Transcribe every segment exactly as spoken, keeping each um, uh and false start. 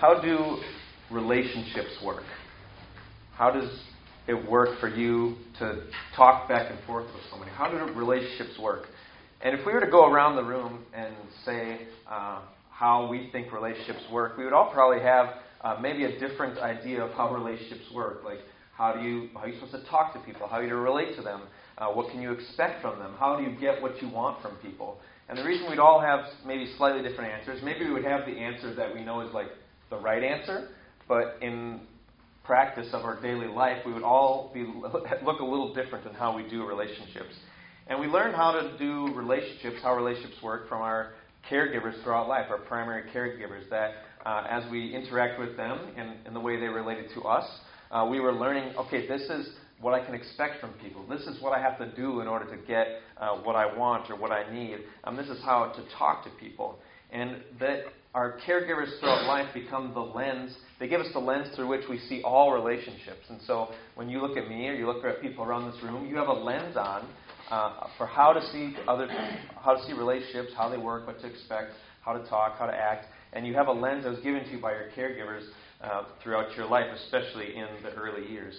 How do relationships work? How does it work for you to talk back and forth with somebody? How do relationships work? And if we were to go around the room and say uh, how we think relationships work, we would all probably have uh, maybe a different idea of how relationships work. Like, how do you how are you supposed to talk to people? How are you to relate to them? Uh, what can you expect from them? How do you get what you want from people? And the reason we'd all have maybe slightly different answers, maybe we would have the answer that we know is like the right answer, but in practice of our daily life, we would all be look a little different in how we do relationships. And we learn how to do relationships, how relationships work, from our caregivers throughout life, our primary caregivers, that uh, as we interact with them and in the way they related to us, uh, we were learning, okay, this is what I can expect from people. This is what I have to do in order to get uh, what I want or what I need. Um, this is how to talk to people. And that our caregivers throughout life become the lens. They give us the lens through which we see all relationships. And so when you look at me or you look at people around this room, you have a lens on uh, for how to see other, how to see relationships, how they work, what to expect, how to talk, how to act. And you have a lens that was given to you by your caregivers uh, throughout your life, especially in the early years.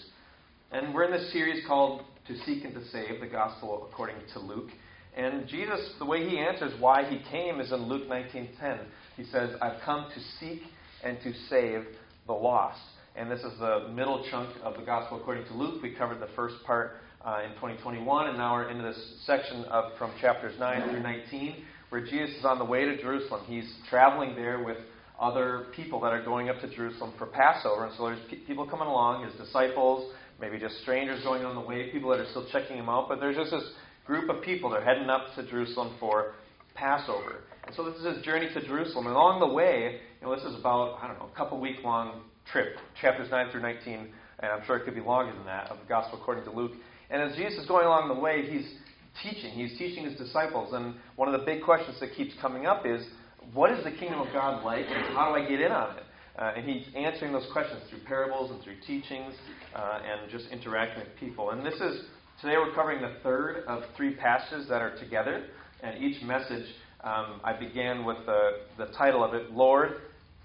And we're in this series called To Seek and to Save, the Gospel according to Luke. And Jesus, the way he answers why he came is in Luke nineteen ten. He says, I've come to seek and to save the lost. And this is the middle chunk of the Gospel according to Luke. We covered the first part uh, in twenty twenty-one, and now we're into this section of from chapters nine through nineteen, where Jesus is on the way to Jerusalem. He's traveling there with other people that are going up to Jerusalem for Passover. And so there's pe- people coming along, his disciples, maybe just strangers going on the way, people that are still checking him out. But there's just this group of people. They're heading up to Jerusalem for Passover. And so this is his journey to Jerusalem. And along the way, you know, this is about, I don't know, a couple week-long trip, chapters nine through nineteen, and I'm sure it could be longer than that, of the Gospel according to Luke. And as Jesus is going along the way, he's teaching. He's teaching his disciples. And one of the big questions that keeps coming up is, what is the kingdom of God like, and how do I get in on it? Uh, and he's answering those questions through parables and through teachings uh, and just interacting with people. And this is, today we're covering the third of three passages that are together. And each message, um, I began with the, the title of it, Lord,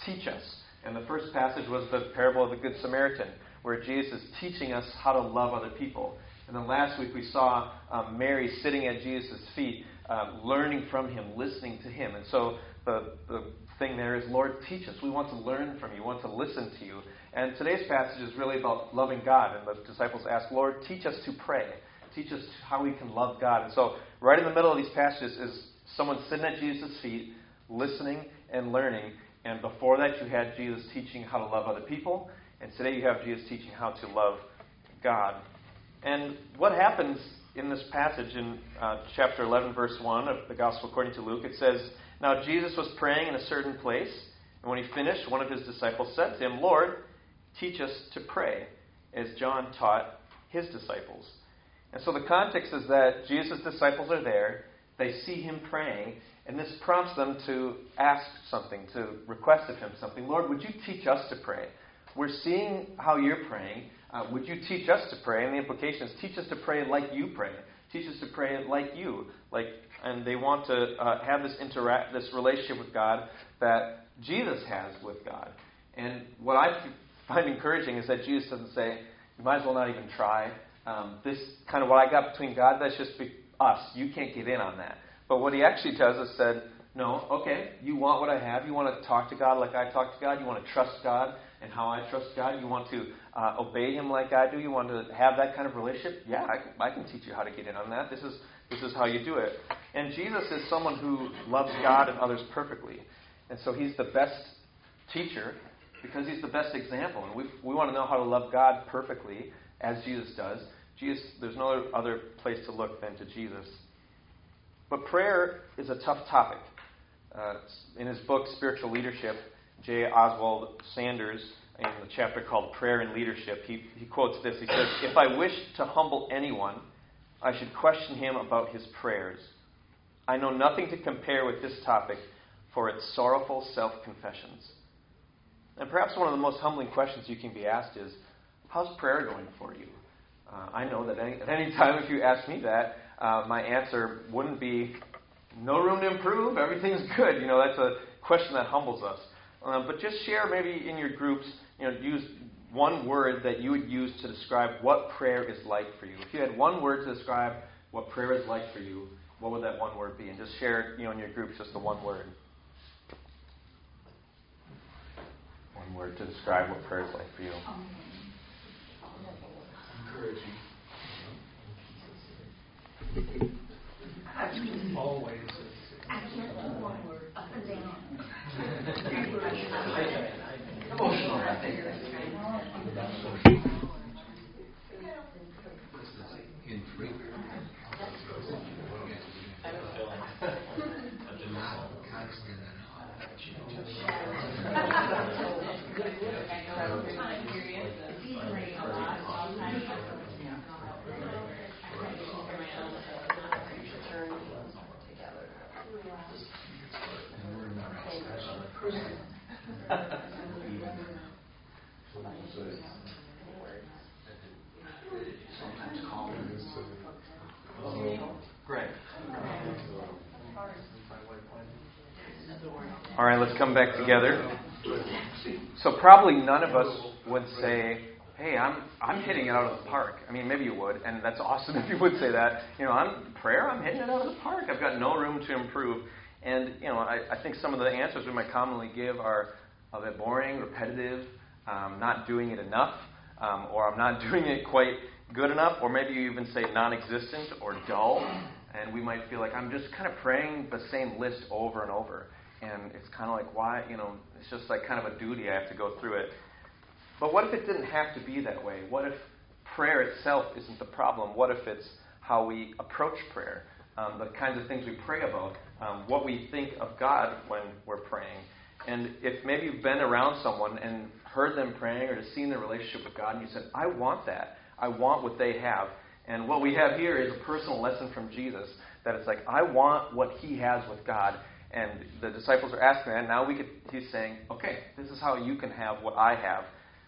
Teach Us. And the first passage was the parable of the Good Samaritan, where Jesus is teaching us how to love other people. And then last week we saw um, Mary sitting at Jesus' feet, uh, learning from him, listening to him. And so the the thing there is, Lord, teach us. We want to learn from you. We want to listen to you. And today's passage is really about loving God. And the disciples ask, Lord, teach us to pray. Teach us how we can love God. And so right in the middle of these passages is someone sitting at Jesus' feet, listening and learning. And before that, you had Jesus teaching how to love other people. And today you have Jesus teaching how to love God. And what happens in this passage in uh, chapter eleven, verse one of the Gospel according to Luke, it says, Now Jesus was praying in a certain place, and when he finished, one of his disciples said to him, Lord, teach us to pray, as John taught his disciples. And so the context is that Jesus' disciples are there, they see him praying, and this prompts them to ask something, to request of him something. Lord, would you teach us to pray? We're seeing how you're praying. Uh, would you teach us to pray? And the implication is, teach us to pray like you pray. Teach us to pray like you. Like, and they want to uh, have this interact, this relationship with God that Jesus has with God. And what I find encouraging is that Jesus doesn't say, you might as well not even try. Um, this kind of what I got between God, that's just be- us. You can't get in on that. But what he actually does is said, no, okay, you want what I have. You want to talk to God like I talk to God. You want to trust God and how I trust God. You want to uh, obey him like I do. You want to have that kind of relationship. Yeah, I can, I can teach you how to get in on that. This is This is how you do it. And Jesus is someone who loves God and others perfectly. And so he's the best teacher because he's the best example. And we we want to know how to love God perfectly as Jesus does. Jesus, there's no other place to look than to Jesus. But prayer is a tough topic. Uh, in his book, Spiritual Leadership, J. Oswald Sanders, in the chapter called Prayer and Leadership, he, he quotes this. He says, If I wish to humble anyone, I should question him about his prayers. I know nothing to compare with this topic for its sorrowful self-confessions. And perhaps one of the most humbling questions you can be asked is, how's prayer going for you? Uh, I know that any, at any time if you ask me that, uh, my answer wouldn't be, no room to improve, everything's good. You know, that's a question that humbles us. Um, but just share maybe in your groups, you know, use one word that you would use to describe what prayer is like for you. If you had one word to describe what prayer is like for you, what would that one word be? And just share, you know, in your groups just the one word. One word to describe what prayer is like for you. Encouraging. Always. I can't do one word. Up and down. Emotional. All right, let's come back together. So probably none of us would say, hey, I'm I'm hitting it out of the park. I mean, maybe you would, and that's awesome if you would say that. You know, I'm prayer, I'm hitting it out of the park. I've got no room to improve. And, you know, I, I think some of the answers we might commonly give are a bit boring, repetitive, um, not doing it enough, um, or I'm not doing it quite good enough, or maybe you even say non-existent or dull. And we might feel like I'm just kind of praying the same list over and over. And it's kind of like, why, you know, it's just like kind of a duty. I have to go through it. But what if it didn't have to be that way? What if prayer itself isn't the problem? What if it's how we approach prayer, um, the kinds of things we pray about, um, what we think of God when we're praying? And if maybe you've been around someone and heard them praying or just seen their relationship with God, and you said, I want that. I want what they have. And what we have here is a personal lesson from Jesus that it's like, I want what he has with God. And the disciples are asking that. Now we could, he's saying, okay, this is how you can have what I have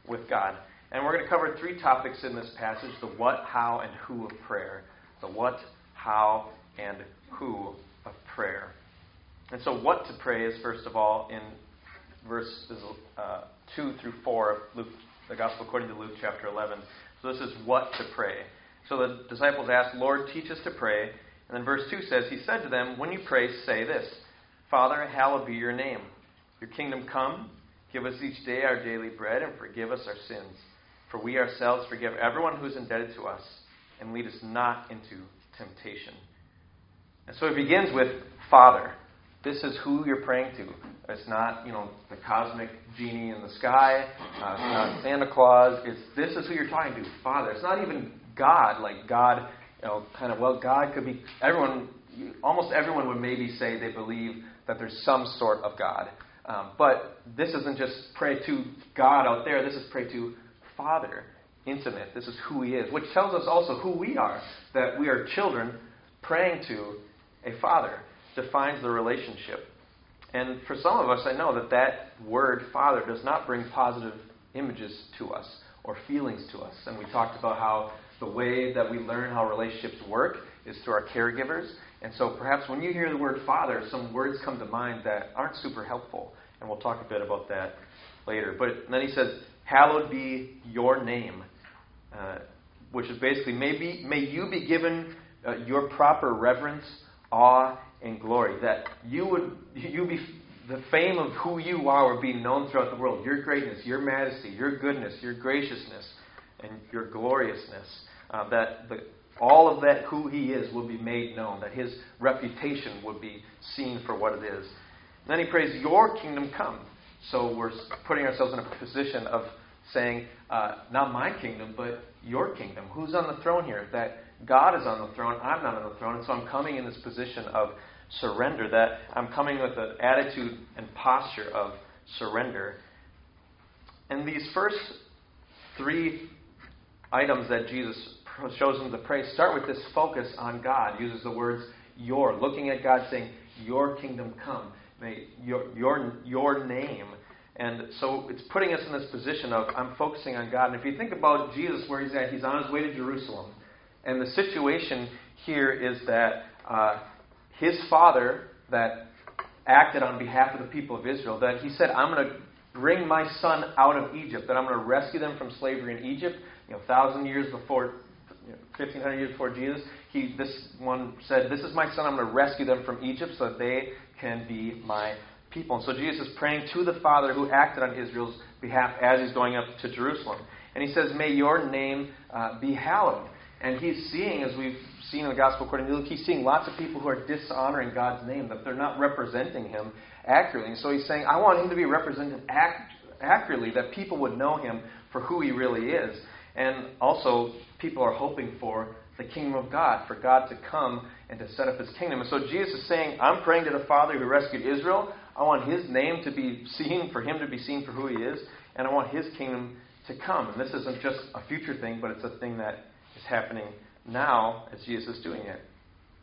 with God. And we're going to cover three topics in this passage, the what, how, and who of prayer. The what, how, and who of prayer. And so what to pray is, first of all, in verses uh, two through four of Luke, the Gospel according to Luke chapter eleven. So this is what to pray. So the disciples asked, Lord, teach us to pray. And then verse two says, he said to them, when you pray, say this, Father, hallowed be your name. Your kingdom come. Give us each day our daily bread, and forgive us our sins. For we ourselves forgive everyone who is indebted to us, and lead us not into temptation. And so it begins with Father. This is who you're praying to. It's not, you know, the cosmic genie in the sky. Uh, it's not Santa Claus. It's this is who you're talking to, Father. It's not even God, like God, you know, kind of, well, God could be, everyone, almost everyone would maybe say they believe that there's some sort of God. Um, but this isn't just pray to God out there. This is pray to Father, intimate. This is who he is, which tells us also who we are, that we are children praying to a Father. Defines the relationship. And for some of us, I know that that word Father does not bring positive images to us or feelings to us. And we talked about how the way that we learn how relationships work is through our caregivers. And so perhaps when you hear the word Father, some words come to mind that aren't super helpful. And we'll talk a bit about that later. But then he says, hallowed be your name, uh, which is basically, may, be, may you be given uh, your proper reverence, awe, and glory. That you would, you be, the fame of who you are would be known throughout the world. Your greatness, your majesty, your goodness, your graciousness, and your gloriousness. Uh, that the all of that, who he is, will be made known, that his reputation would be seen for what it is. And then he prays, your kingdom come. So we're putting ourselves in a position of saying, uh, not my kingdom, but your kingdom. Who's on the throne here? That God is on the throne, I'm not on the throne, and so I'm coming in this position of surrender, that I'm coming with an attitude and posture of surrender. And these first three items that Jesus shows them to pray start with this focus on God. Uses the words your, looking at God, saying, your kingdom come, may your your your name. And so it's putting us in this position of, I'm focusing on God. And if you think about Jesus, where he's at, he's on his way to Jerusalem. And the situation here is that uh, his father that acted on behalf of the people of Israel, that he said, I'm going to bring my son out of Egypt, that I'm going to rescue them from slavery in Egypt. You know, thousand years before, you know, fifteen hundred years before Jesus, he this one said, this is my son, I'm going to rescue them from Egypt so that they can be my people. And so Jesus is praying to the Father who acted on Israel's behalf as he's going up to Jerusalem. And he says, may your name uh, be hallowed. And he's seeing, as we've seen in the Gospel according to Luke, he's seeing lots of people who are dishonoring God's name, that they're not representing him accurately. And so he's saying, I want him to be represented ac- accurately, that people would know him for who he really is. And also, people are hoping for the kingdom of God, for God to come and to set up his kingdom. And so Jesus is saying, I'm praying to the Father who rescued Israel. I want his name to be seen, for him to be seen for who he is, and I want his kingdom to come. And this isn't just a future thing, but it's a thing that is happening now as Jesus is doing it.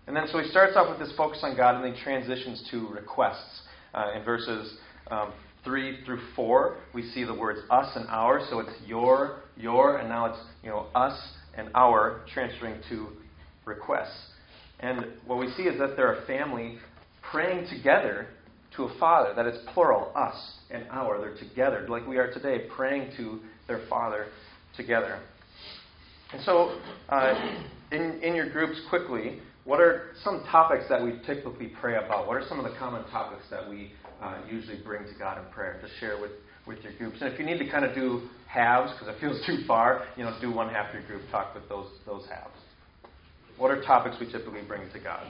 And then so he starts off with this focus on God, and then he transitions to requests. Uh, in verses um, three through four, we see the words us and our, so it's your, your, and now it's, you know, us and our, transferring to requests. And what we see is that they're a family praying together to a Father. That is plural, us and our. They're together, like we are today, praying to their Father together. And so, uh, in, in your groups, quickly, what are some topics that we typically pray about? What are some of the common topics that we uh, usually bring to God in prayer to share with, with your groups? And if you need to kind of do halves, because it feels too far, you know, do one half of your group, talk with those those halves. What are topics we typically bring to God?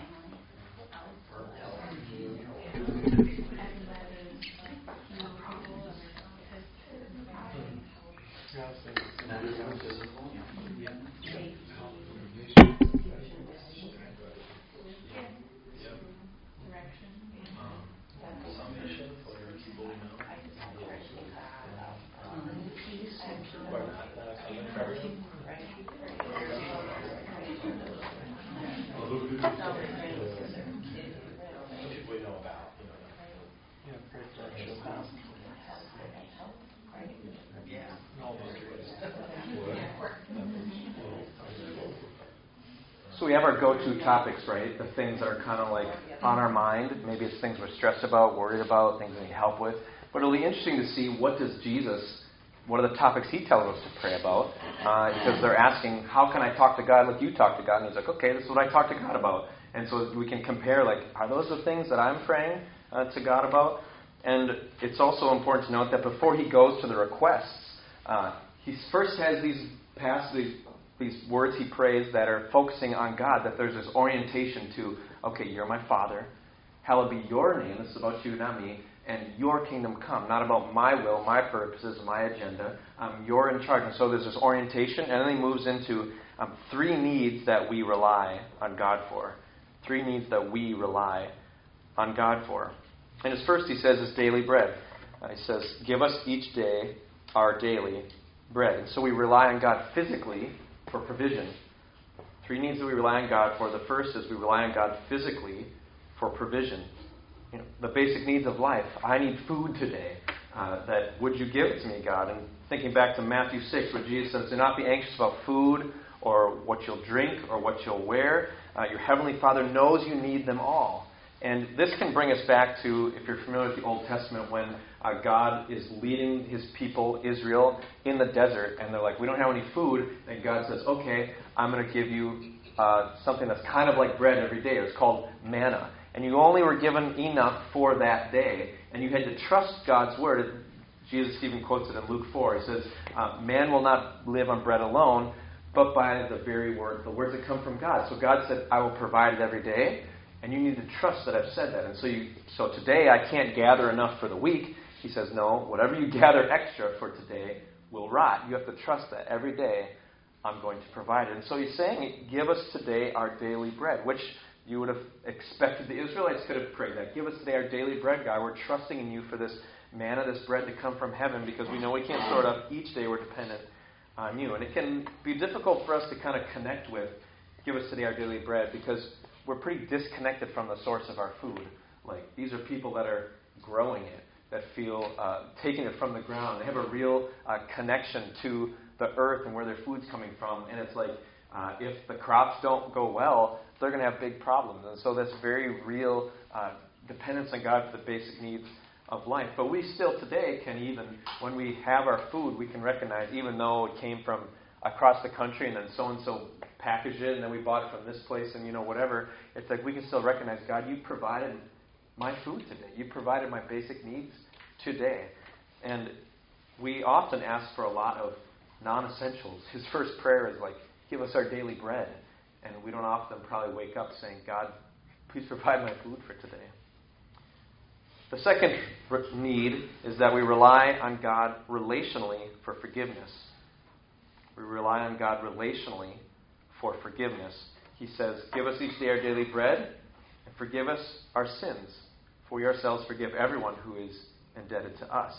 So we have our go-to topics, right? The things that are kind of like on our mind. Maybe it's things we're stressed about, worried about, things we need help with. But it'll be interesting to see what does Jesus, what are the topics he tells us to pray about? Uh, because they're asking, how can I talk to God like you talk to God? And he's like, okay, this is what I talk to God about. And so we can compare, like, are those the things that I'm praying uh, to God about? And it's also important to note that before he goes to the requests, uh, he first has these passages, these words he prays that are focusing on God, that there's this orientation to, okay, you're my Father, hallowed be your name, this is about you, not me, and your kingdom come, not about my will, my purposes, my agenda, um, you're in charge. And so there's this orientation, and then he moves into um, three needs that we rely on God for, three needs that we rely on God for. And his first, he says, is daily bread. Uh, he says, give us each day our daily bread. And so we rely on God physically for provision. Three needs that we rely on God for. The first is we rely on God physically for provision. You know, the basic needs of life. I need food today. Uh, that would you give it to me, God? And thinking back to Matthew six, where Jesus says, do not be anxious about food or what you'll drink or what you'll wear. Uh, your heavenly Father knows you need them all. And this can bring us back to, if you're familiar with the Old Testament, when uh, God is leading his people, Israel, in the desert, and they're like, we don't have any food, and God says, okay, I'm going to give you uh, something that's kind of like bread every day. It's called manna. And you only were given enough for that day, and you had to trust God's word. Jesus even quotes it in Luke four. He says, uh, man will not live on bread alone, but by the very word, the words that come from God. So God said, I will provide it every day. And you need to trust that I've said that. And so you, so today I can't gather enough for the week. He says, no, whatever you gather extra for today will rot. You have to trust that every day I'm going to provide it. And so he's saying, give us today our daily bread, which you would have expected the Israelites could have prayed that. Give us today our daily bread, God. We're trusting in you for this manna, this bread to come from heaven, because we know we can't store it up. Each day we're dependent on you. And it can be difficult for us to kind of connect with, give us today our daily bread, because we're pretty disconnected from the source of our food. Like, these are people that are growing it, that feel uh, taking it from the ground. They have a real uh, connection to the earth and where their food's coming from. And it's like, uh, if the crops don't go well, they're going to have big problems. And so that's very real uh, dependence on God for the basic needs of life. But we still today can, even when we have our food, we can recognize, even though it came from across the country and then so-and-so packaged it and then we bought it from this place and, you know, whatever, it's like we can still recognize, God, you provided my food today. You provided my basic needs today. And we often ask for a lot of non-essentials. His first prayer is like, give us our daily bread. And we don't often probably wake up saying, God, please provide my food for today. The second need is that we rely on God relationally for forgiveness. We rely on God relationally for forgiveness. He says, give us each day our daily bread and forgive us our sins, for we ourselves forgive everyone who is indebted to us.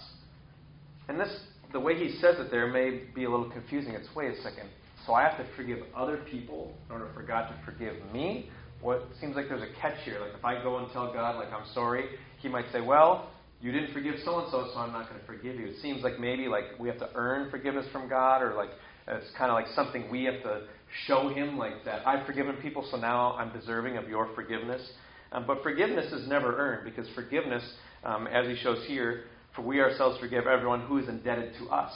And this, the way he says it there may be a little confusing. It's, wait a second, so I have to forgive other people in order for God to forgive me? Well, it seems like there's a catch here. Like if I go and tell God, like, I'm sorry, he might say, well, you didn't forgive so-and-so, so I'm not going to forgive you. It seems like maybe like we have to earn forgiveness from God, or like it's kind of like something we have to show him, like that I've forgiven people, so now I'm deserving of your forgiveness. Um, but forgiveness is never earned, because forgiveness, um, as he shows here, for we ourselves forgive everyone who is indebted to us.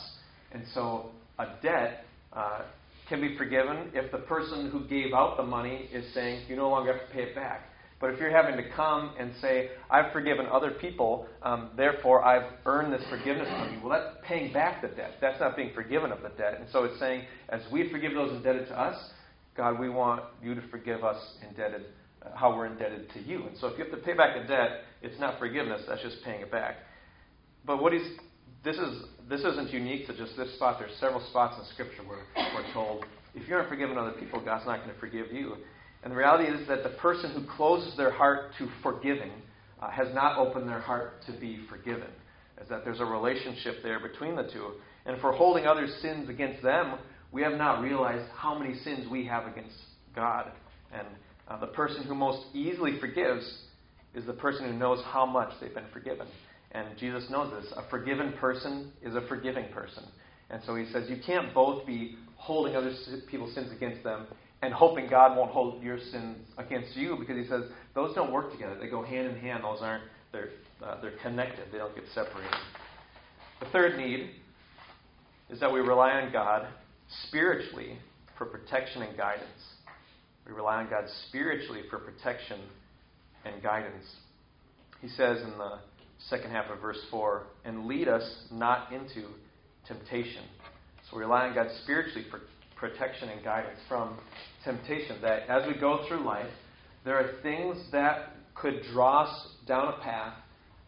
And so a debt uh, can be forgiven if the person who gave out the money is saying, you no longer have to pay it back. But if you're having to come and say, I've forgiven other people, um, therefore I've earned this forgiveness from you, well, that's paying back the debt. That's not being forgiven of the debt. And so it's saying, as we forgive those indebted to us, God, we want you to forgive us indebted, uh, how we're indebted to you. And so if you have to pay back a debt, it's not forgiveness, that's just paying it back. But what he's, this, is, this isn't unique to just this spot. There's several spots in Scripture where we're told, if you aren't forgiving other people, God's not going to forgive you. And the reality is that the person who closes their heart to forgiving uh, has not opened their heart to be forgiven. Is that there's a relationship there between the two. And if we're holding other sins against them, we have not realized how many sins we have against God. And uh, the person who most easily forgives is the person who knows how much they've been forgiven. And Jesus knows this. A forgiven person is a forgiving person. And so he says you can't both be holding other people's sins against them and hoping God won't hold your sins against you, because he says those don't work together. They go hand in hand. Those aren't, they're, uh, they're connected. They don't get separated. The third need is that we rely on God spiritually for protection and guidance. We rely on God spiritually for protection and guidance. He says in the second half of verse four, and lead us not into temptation. So we rely on God spiritually for protection and guidance from temptation, that as we go through life, there are things that could draw us down a path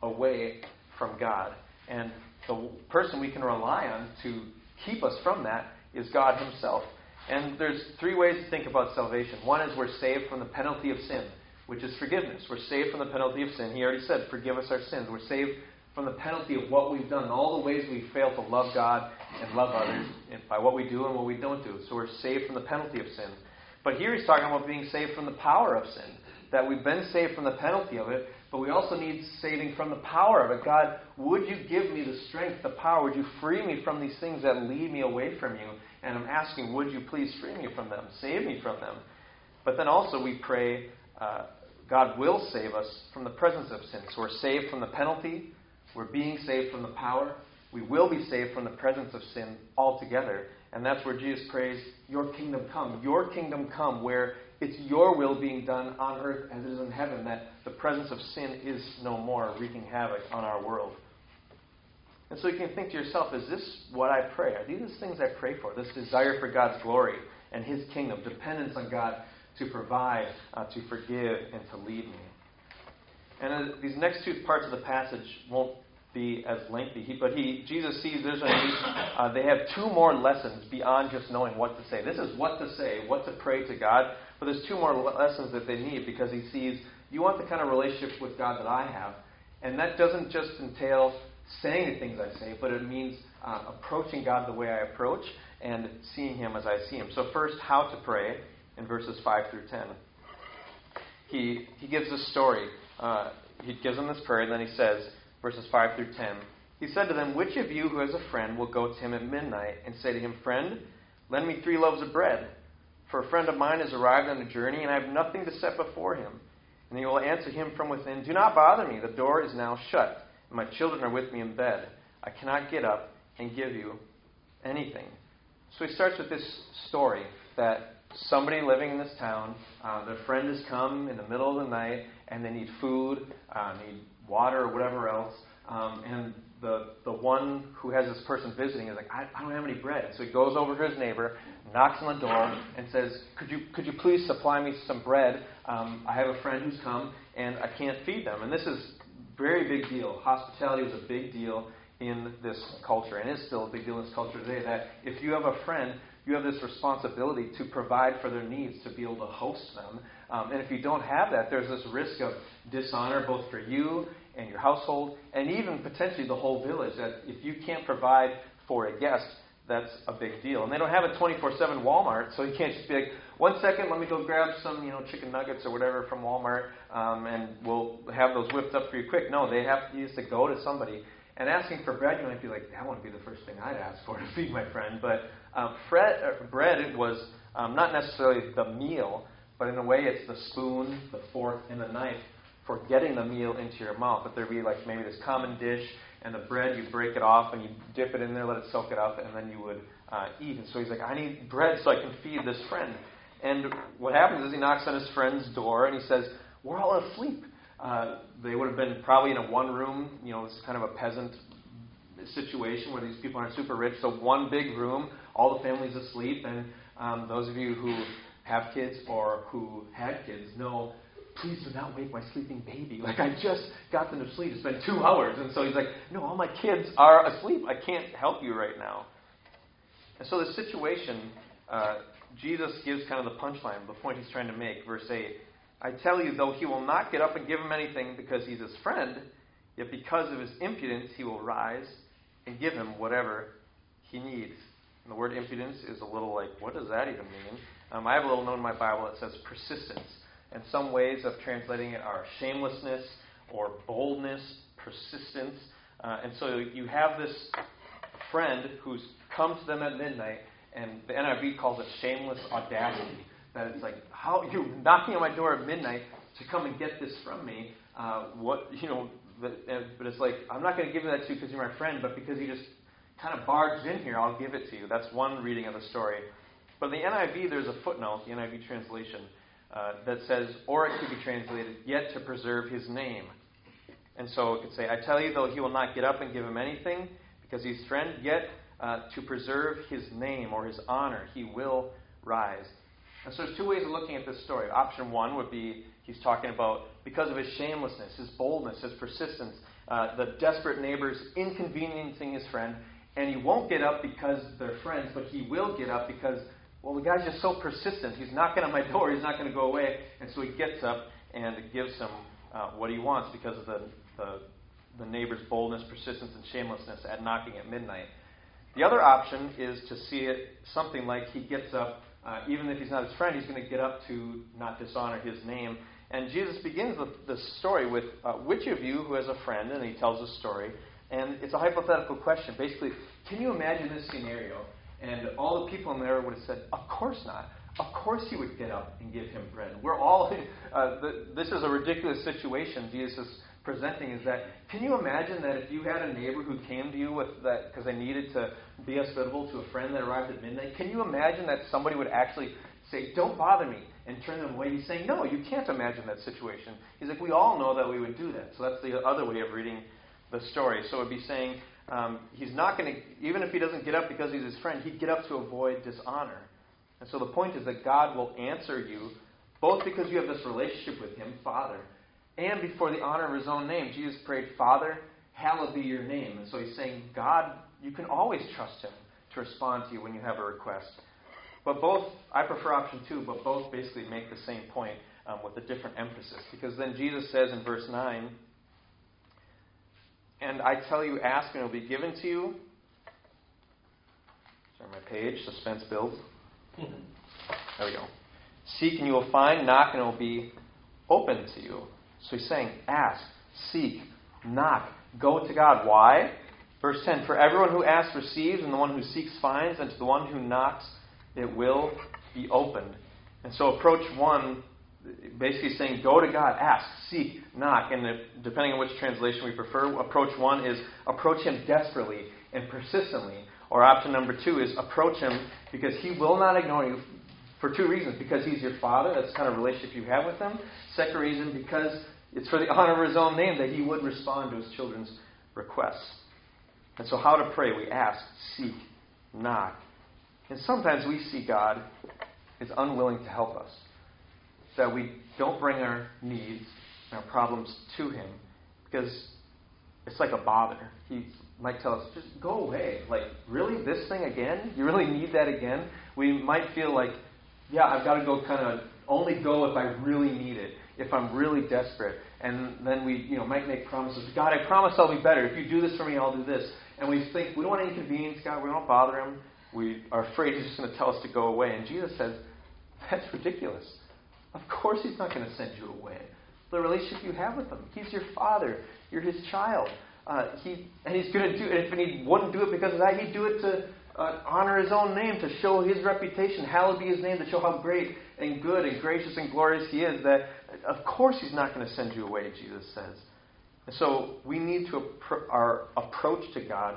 away from God. And the person we can rely on to keep us from that is God himself. And there's three ways to think about salvation. One is we're saved from the penalty of sin, which is forgiveness. We're saved from the penalty of sin. He already said, forgive us our sins. We're saved from the penalty of what we've done, all the ways we fail to love God and love others, and by what we do and what we don't do. So we're saved from the penalty of sin. But here he's talking about being saved from the power of sin, that we've been saved from the penalty of it, but we also need saving from the power of it. God, would you give me the strength, the power? Would you free me from these things that lead me away from you? And I'm asking, would you please free me from them? Save me from them. But then also we pray, uh, God will save us from the presence of sin. So we're saved from the penalty. We're being saved from the power. We will be saved from the presence of sin altogether. And that's where Jesus prays, your kingdom come, your kingdom come, where it's your will being done on earth as it is in heaven, that the presence of sin is no more, wreaking havoc on our world. And so you can think to yourself, is this what I pray? Are these the things I pray for? This desire for God's glory and his kingdom, dependence on God to provide, uh, to forgive, and to lead me. And uh, these next two parts of the passage won't be as lengthy, he, but he, Jesus sees there's a need. Uh, they have two more lessons beyond just knowing what to say. This is what to say, what to pray to God, but there's two more lessons that they need, because he sees you want the kind of relationship with God that I have, and that doesn't just entail saying the things I say, but it means uh, approaching God the way I approach and seeing him as I see him. So first, how to pray in verses five through ten. He, he gives this story. Uh, he gives them this prayer, and then he says, verses five through ten, he said to them, which of you who has a friend will go to him at midnight and say to him, friend, lend me three loaves of bread, for a friend of mine has arrived on a journey, and I have nothing to set before him. And he will answer him from within, do not bother me, the door is now shut, and my children are with me in bed. I cannot get up and give you anything." So he starts with this story that somebody living in this town, uh, their friend has come in the middle of the night, and they need food, uh, need water, or whatever else. Um, and the the one who has this person visiting is like, I, I don't have any bread. So he goes over to his neighbor, knocks on the door, and says, could you could you please supply me some bread? Um, I have a friend who's come, and I can't feed them. And this is a very big deal. Hospitality was a big deal in this culture, and is still a big deal in this culture today, that if you have a friend, you have this responsibility to provide for their needs, to be able to host them. Um, and if you don't have that, there's this risk of dishonor, both for you and your household, and even potentially the whole village, that if you can't provide for a guest, that's a big deal. And they don't have a twenty-four seven Walmart, so you can't just be like, one second, let me go grab some, you know, chicken nuggets or whatever from Walmart, um, and we'll have those whipped up for you quick. No, they have to use to go to somebody. And asking for bread, you might be like, that wouldn't be the first thing I'd ask for to feed my friend. But um, bread, uh, bread was um, not necessarily the meal, but in a way it's the spoon, the fork, and the knife for getting the meal into your mouth. But there'd be like maybe this common dish, and the bread, you break it off, and you dip it in there, let it soak it up, and then you would uh, eat. And so he's like, I need bread so I can feed this friend. And what happens is he knocks on his friend's door, and he says, we're all asleep. Uh, they would have been probably in a one-room, you know, it's kind of a peasant situation where these people aren't super rich. So one big room, all the family's asleep. And um, those of you who have kids or who had kids know, please do not wake my sleeping baby. Like, I just got them to sleep. It's been two hours. And so he's like, no, all my kids are asleep. I can't help you right now. And so the situation, uh, Jesus gives kind of the punchline, the point he's trying to make, verse eight. I tell you, though, he will not get up and give him anything because he's his friend, yet because of his impudence, he will rise and give him whatever he needs. And the word impudence is a little like, what does that even mean? Um, I have a little note in my Bible that says persistence. And some ways of translating it are shamelessness or boldness, persistence. Uh, and so you have this friend who's come to them at midnight, and the N I V calls it shameless audacity. That it's like, how you're knocking on my door at midnight to come and get this from me. Uh, what you know, but, but it's like, I'm not going to give that to you because you're my friend, but because you just kind of barged in here, I'll give it to you. That's one reading of the story. But the N I V, there's a footnote, the N I V translation, uh, that says, or it could be translated, yet to preserve his name. And so it could say, I tell you, though, he will not get up and give him anything because he's friend, yet uh, to preserve his name or his honor, he will rise. And so there's two ways of looking at this story. Option one would be he's talking about because of his shamelessness, his boldness, his persistence, uh, the desperate neighbors inconveniencing his friend, and he won't get up because they're friends, but he will get up because, well, the guy's just so persistent. He's knocking on my door. He's not going to go away. And so he gets up and gives him uh, what he wants because of the, the the neighbor's boldness, persistence, and shamelessness at knocking at midnight. The other option is to see it something like he gets up. Uh, even if he's not his friend, he's going to get up to not dishonor his name. And Jesus begins the story with, uh, which of you who has a friend? And he tells a story. And it's a hypothetical question. Basically, can you imagine this scenario? And all the people in there would have said, of course not. Of course he would get up and give him bread. We're all, uh, the, this is a ridiculous situation Jesus is presenting. Is that, can you imagine that if you had a neighbor who came to you with that because they needed to be hospitable to a friend that arrived at midnight, can you imagine that somebody would actually say, don't bother me, and turn them away? He's saying, no, you can't imagine that situation. He's like, we all know that we would do that. So that's the other way of reading the story. So it would be saying, um, he's not going to, even if he doesn't get up because he's his friend, he'd get up to avoid dishonor. And so the point is that God will answer you, both because you have this relationship with him, Father, and before the honor of his own name. Jesus prayed, Father, hallowed be your name. And so he's saying, God, you can always trust him to respond to you when you have a request. But both, I prefer option two, but both basically make the same point um, with a different emphasis. Because then Jesus says in verse nine, and I tell you, ask and it will be given to you. Sorry, my page, suspense builds. There we go. Seek and you will find, knock and it will be open to you. So he's saying, ask, seek, knock, go to God. Why? Verse ten, for everyone who asks receives, and the one who seeks finds, and to the one who knocks it will be opened. And so approach one basically saying, go to God, ask, seek, knock. And if, depending on which translation we prefer, approach one is approach him desperately and persistently. Or option number two is approach him because he will not ignore you for two reasons. Because he's your father, that's the kind of relationship you have with him. Second reason, because it's for the honor of his own name that he would respond to his children's requests. And so how to pray? We ask, seek, knock. And sometimes we see God is unwilling to help us. That we don't bring our needs and our problems to him because it's like a bother. He might tell us, just go away. Like, really? This thing again? You really need that again? We might feel like, yeah, I've got to go kind of only go if I really need it, if I'm really desperate. And then we you know, might make promises. God, I promise I'll be better. If you do this for me, I'll do this. And we think, we don't want to inconvenience God. We don't bother him. We are afraid he's just going to tell us to go away. And Jesus says, that's ridiculous. Of course he's not going to send you away. The relationship you have with him. He's your father. You're his child. Uh, he And he's going to do it. If he wouldn't do it because of that, he'd do it to uh, honor his own name, to show his reputation. Hallowed be his name, to show how great and good and gracious and glorious he is. That, of course, he's not going to send you away, Jesus says. And so we need to appro- our approach to God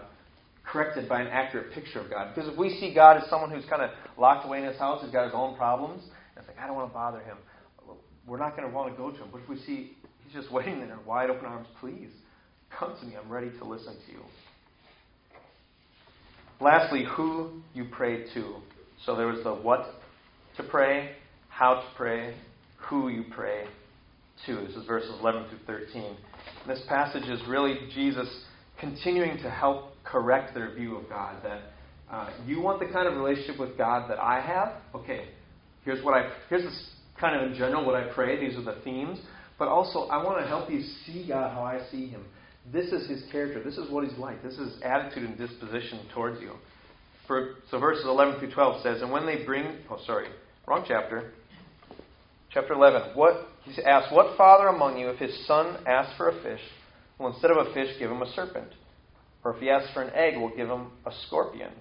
corrected by an accurate picture of God. Because if we see God as someone who's kind of locked away in his house, he's got his own problems, and it's like, I don't want to bother him. We're not going to want to go to him. But if we see he's just waiting there, wide open arms, please, come to me. I'm ready to listen to you. Lastly, who you pray to. So there was the what to pray, how to pray, who you pray to. This is verses eleven through thirteen. And this passage is really Jesus continuing to help correct their view of God. That uh, you want the kind of relationship with God that I have? Okay, here's what I... Here's this kind of in general what I pray. These are the themes. But also, I want to help you see God how I see him. This is his character. This is what he's like. This is his attitude and disposition towards you. For, so verses eleven through twelve says, And when they bring... Oh, sorry. Wrong chapter. Chapter eleven. What he asks, what father among you, if his son asks for a fish, will instead of a fish give him a serpent? Or if he asks for an egg, will give him a scorpion?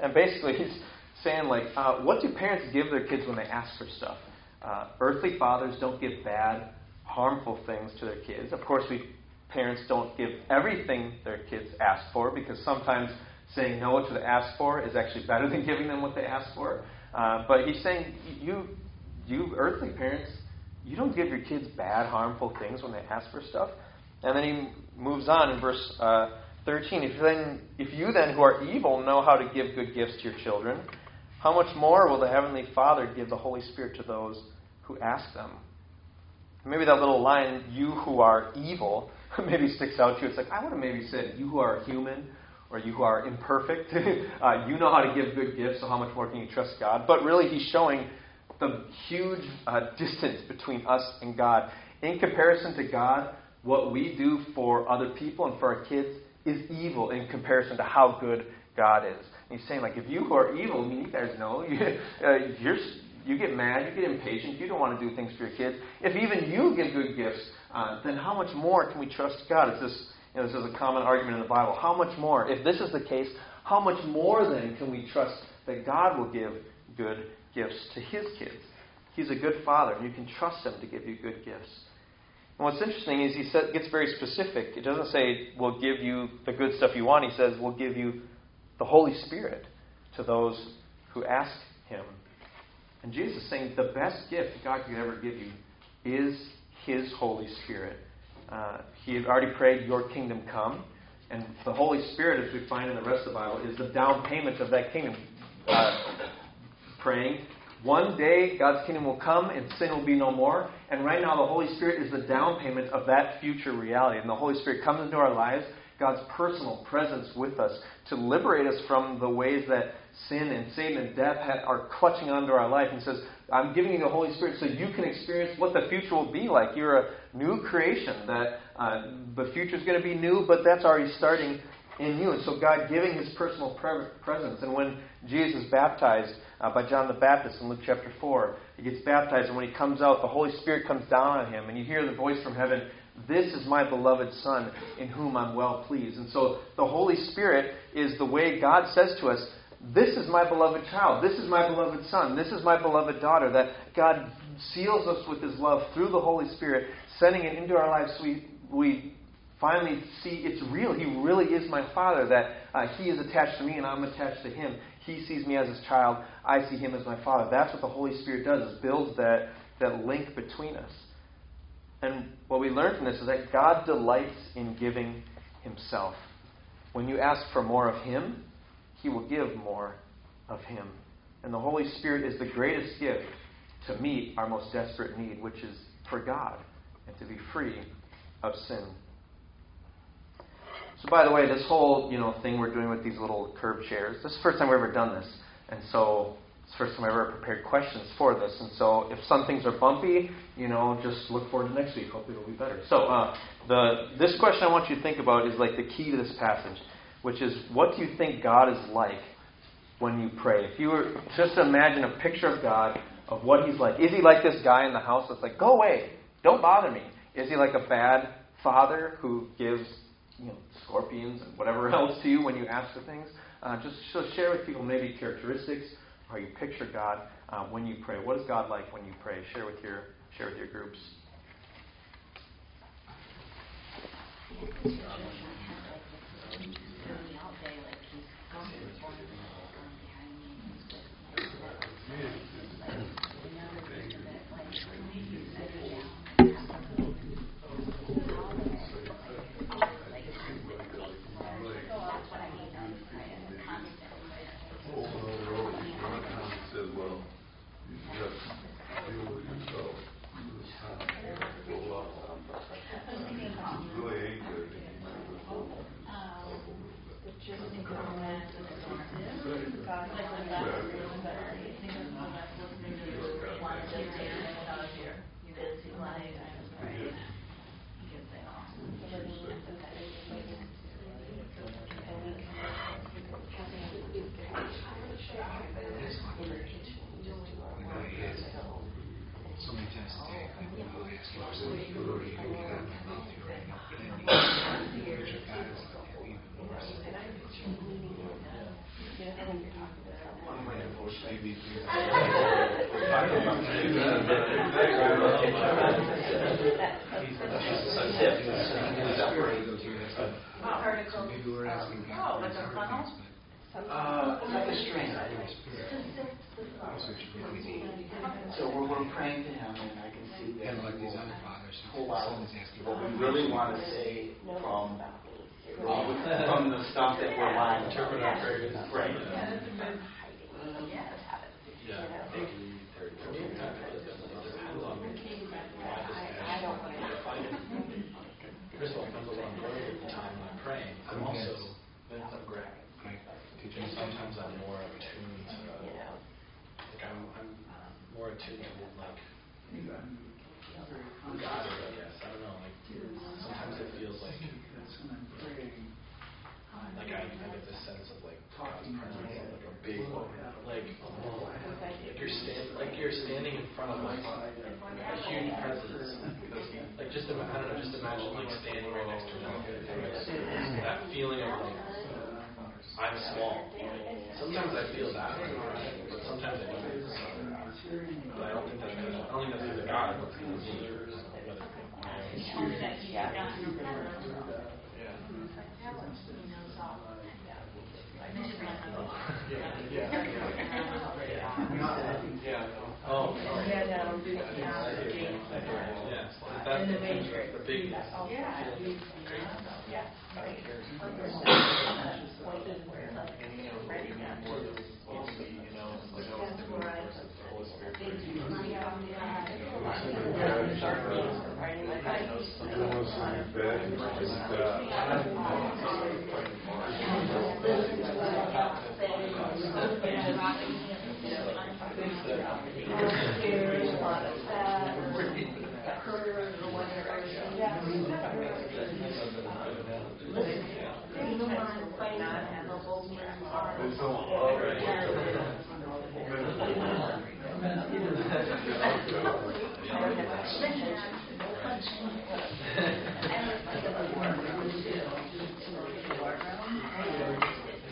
And basically, he's saying, like, uh, what do parents give their kids when they ask for stuff? Uh, earthly fathers don't give bad, harmful things to their kids. Of course, we parents don't give everything their kids ask for because sometimes saying no to the ask for is actually better than giving them what they ask for. Uh, but he's saying, you, you earthly parents, you don't give your kids bad, harmful things when they ask for stuff. And then he moves on in verse uh, thirteen. If then, if you then who are evil know how to give good gifts to your children, how much more will the Heavenly Father give the Holy Spirit to those who ask them? Maybe that little line, you who are evil, maybe sticks out to you. It's like, I would have maybe said, you who are human or you who are imperfect, uh, you know how to give good gifts, so how much more can you trust God? But really, he's showing the huge uh, distance between us and God. In comparison to God, what we do for other people and for our kids is evil in comparison to how good God is. And he's saying, like, if you who are evil, I mean, you guys know, you, uh, you're, you get mad, you get impatient, you don't want to do things for your kids. If even you give good gifts, uh, then how much more can we trust God? It's this, you know, this is a common argument in the Bible. How much more? If this is the case, how much more then can we trust that God will give good gifts to his kids? He's a good father, and you can trust him to give you good gifts. And what's interesting is he said, gets very specific. It doesn't say, we'll give you the good stuff you want. He says, we'll give you the Holy Spirit to those who ask him. And Jesus is saying the best gift God could ever give you is his Holy Spirit. Uh, he had already prayed, your kingdom come. And the Holy Spirit, as we find in the rest of the Bible, is the down payment of that kingdom. Uh, praying, one day God's kingdom will come and sin will be no more. And right now the Holy Spirit is the down payment of that future reality. And the Holy Spirit comes into our lives, God's personal presence with us, to liberate us from the ways that sin and Satan and death are clutching onto our life, and says, I'm giving you the Holy Spirit so you can experience what the future will be like. You're a new creation, that uh, the future is going to be new, but that's already starting in you. And so God giving his personal pre- presence. And when Jesus is baptized uh, by John the Baptist in Luke chapter four, he gets baptized, and when he comes out, the Holy Spirit comes down on him, and you hear the voice from heaven, this is my beloved Son in whom I'm well pleased. And so the Holy Spirit is the way God says to us, this is my beloved child, this is my beloved son, this is my beloved daughter, that God seals us with his love through the Holy Spirit, sending it into our lives so we, we finally see it's real. He really is my Father, that uh, he is attached to me and I'm attached to him. He sees me as his child, I see him as my Father. That's what the Holy Spirit does, is builds that, that link between us. And what we learn from this is that God delights in giving himself. When you ask for more of him, he will give more of him. And the Holy Spirit is the greatest gift to meet our most desperate need, which is for God and to be free of sin. So by the way, this whole, you know, thing we're doing with these little curved chairs, this is the first time we've ever done this. And so it's the first time I've ever prepared questions for this. And so if some things are bumpy, you know, just look forward to next week. Hopefully it'll be better. So uh, the this question I want you to think about is like the key to this passage, which is, what do you think God is like when you pray? If you were just to imagine a picture of God, of what he's like. Is he like this guy in the house that's like, go away, don't bother me? Is he like a bad father who gives, you know, scorpions and whatever else to you when you ask for things? Uh, just so share with people maybe characteristics, how you picture God uh, when you pray. What is God like when you pray? Share with your share with your groups.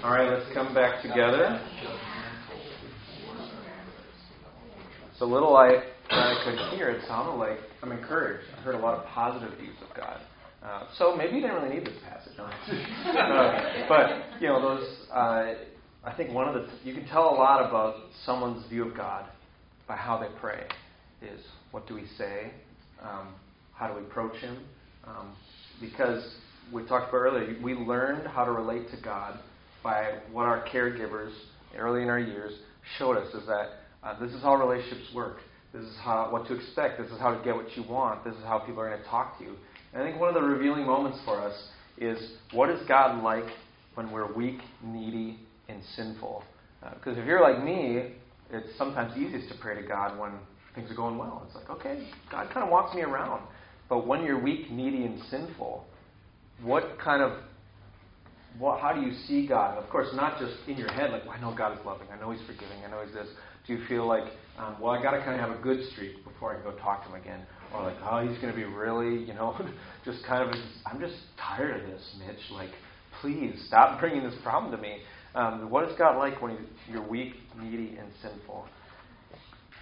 All right, let's come back together. So little I, I could hear, it sounded like I'm encouraged. I heard a lot of positive views of God. Uh, so maybe you didn't really need this passage, huh? uh, but you know, those. Uh, I think one of the you can tell a lot about someone's view of God by how they pray. Is what do we say? Um, how do we approach Him? Um, because we talked about earlier, we learned how to relate to God by what our caregivers early in our years showed us. Is that uh, this is how relationships work. This is how what to expect. This is how to get what you want. This is how people are going to talk to you. And I think one of the revealing moments for us is what is God like when we're weak, needy, and sinful? Because uh, if you're like me, it's sometimes easiest to pray to God when things are going well. It's like, okay, God kind of walks me around. But when you're weak, needy, and sinful, what kind of, what, how do you see God? Of course, not just in your head, like, well, I know God is loving, I know He's forgiving, I know He's this. Do you feel like, um, well, I got to kind of have a good streak before I can go talk to Him again? Or like, oh, He's going to be really, you know, just kind of, I'm just tired of this, Mitch. Like, please stop bringing this problem to me. Um, what is God like when you're weak, needy, and sinful?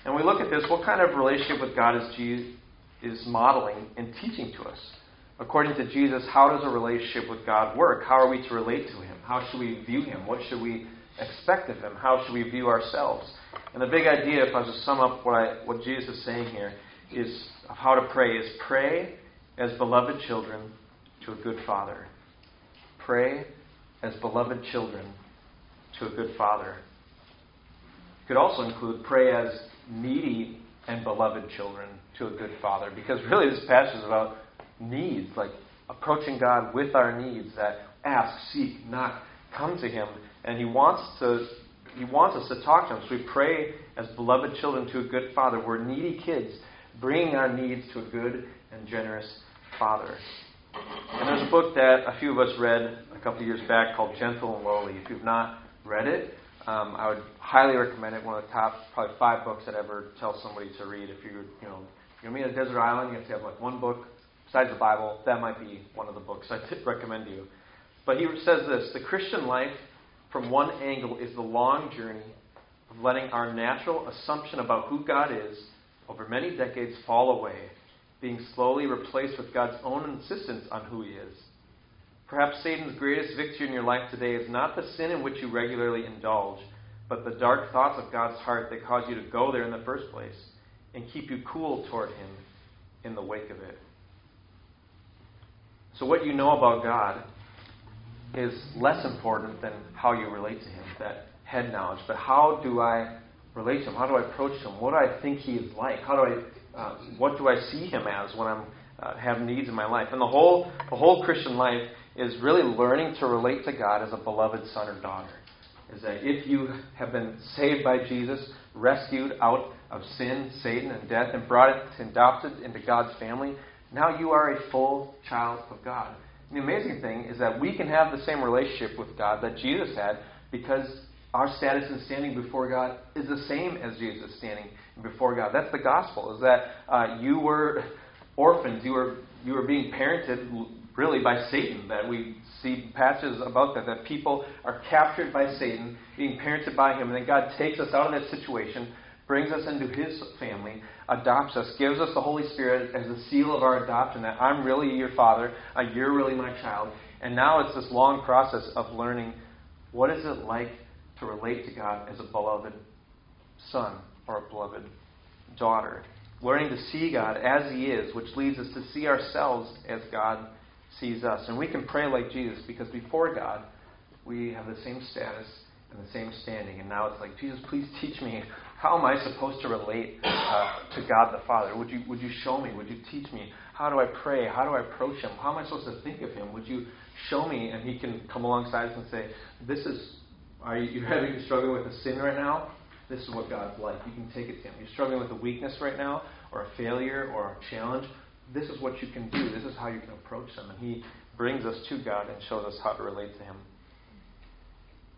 And we look at this, what kind of relationship with God is Jesus is modeling and teaching to us? According to Jesus, how does a relationship with God work? How are we to relate to Him? How should we view Him? What should we expect of Him? How should we view ourselves? And the big idea, if I was to sum up what, I, what Jesus is saying here, is of how to pray, is pray as beloved children to a good Father. Pray as beloved children to a good Father. It could also include pray as needy and beloved children to a good Father, because really this passage is about needs, like approaching God with our needs, that ask, seek, knock, come to Him, and He wants to He wants us to talk to Him. So we pray as beloved children to a good Father. We're needy kids, bringing our needs to a good and generous Father. And there's a book that a few of us read a couple of years back called Gentle and Lowly. If you've not read it, Um, I would highly recommend it. One of the top probably five books I'd ever tell somebody to read. If you're, you know, you're going to be on a desert island, you have to have like one book besides the Bible. That might be one of the books I'd recommend to you. But he says this: the Christian life, from one angle, is the long journey of letting our natural assumption about who God is over many decades fall away, being slowly replaced with God's own insistence on who He is. Perhaps Satan's greatest victory in your life today is not the sin in which you regularly indulge, but the dark thoughts of God's heart that cause you to go there in the first place and keep you cool toward Him in the wake of it. So what you know about God is less important than how you relate to Him, that head knowledge. But how do I relate to Him? How do I approach Him? What do I think He is like? How do I? Uh, what do I see Him as when I uh, have needs in my life? And the whole the whole Christian life is really learning to relate to God as a beloved son or daughter. Is that if you have been saved by Jesus, rescued out of sin, Satan, and death, and brought it, adopted into God's family, now you are a full child of God. And the amazing thing is that we can have the same relationship with God that Jesus had, because our status in standing before God is the same as Jesus standing before God. That's the gospel, is that uh, you were orphans, you were you were being parented really by Satan, that we see passages about that, that people are captured by Satan, being parented by him, and then God takes us out of that situation, brings us into His family, adopts us, gives us the Holy Spirit as the seal of our adoption, that I'm really your father, uh, you're really my child. And now it's this long process of learning what is it like to relate to God as a beloved son or a beloved daughter. Learning to see God as He is, which leads us to see ourselves as God sees us. And we can pray like Jesus, because before God, we have the same status and the same standing. And now it's like, Jesus, please teach me, how am I supposed to relate uh, to God the Father? Would you would you show me? Would you teach me? How do I pray? How do I approach Him? How am I supposed to think of Him? Would you show me? And He can come alongside us and say, this is, are you you're having a struggle with a sin right now? This is what God's like. You can take it to Him. You're struggling with a weakness right now, or a failure, or a challenge. This is what you can do. This is how you can approach them. And He brings us to God and shows us how to relate to Him.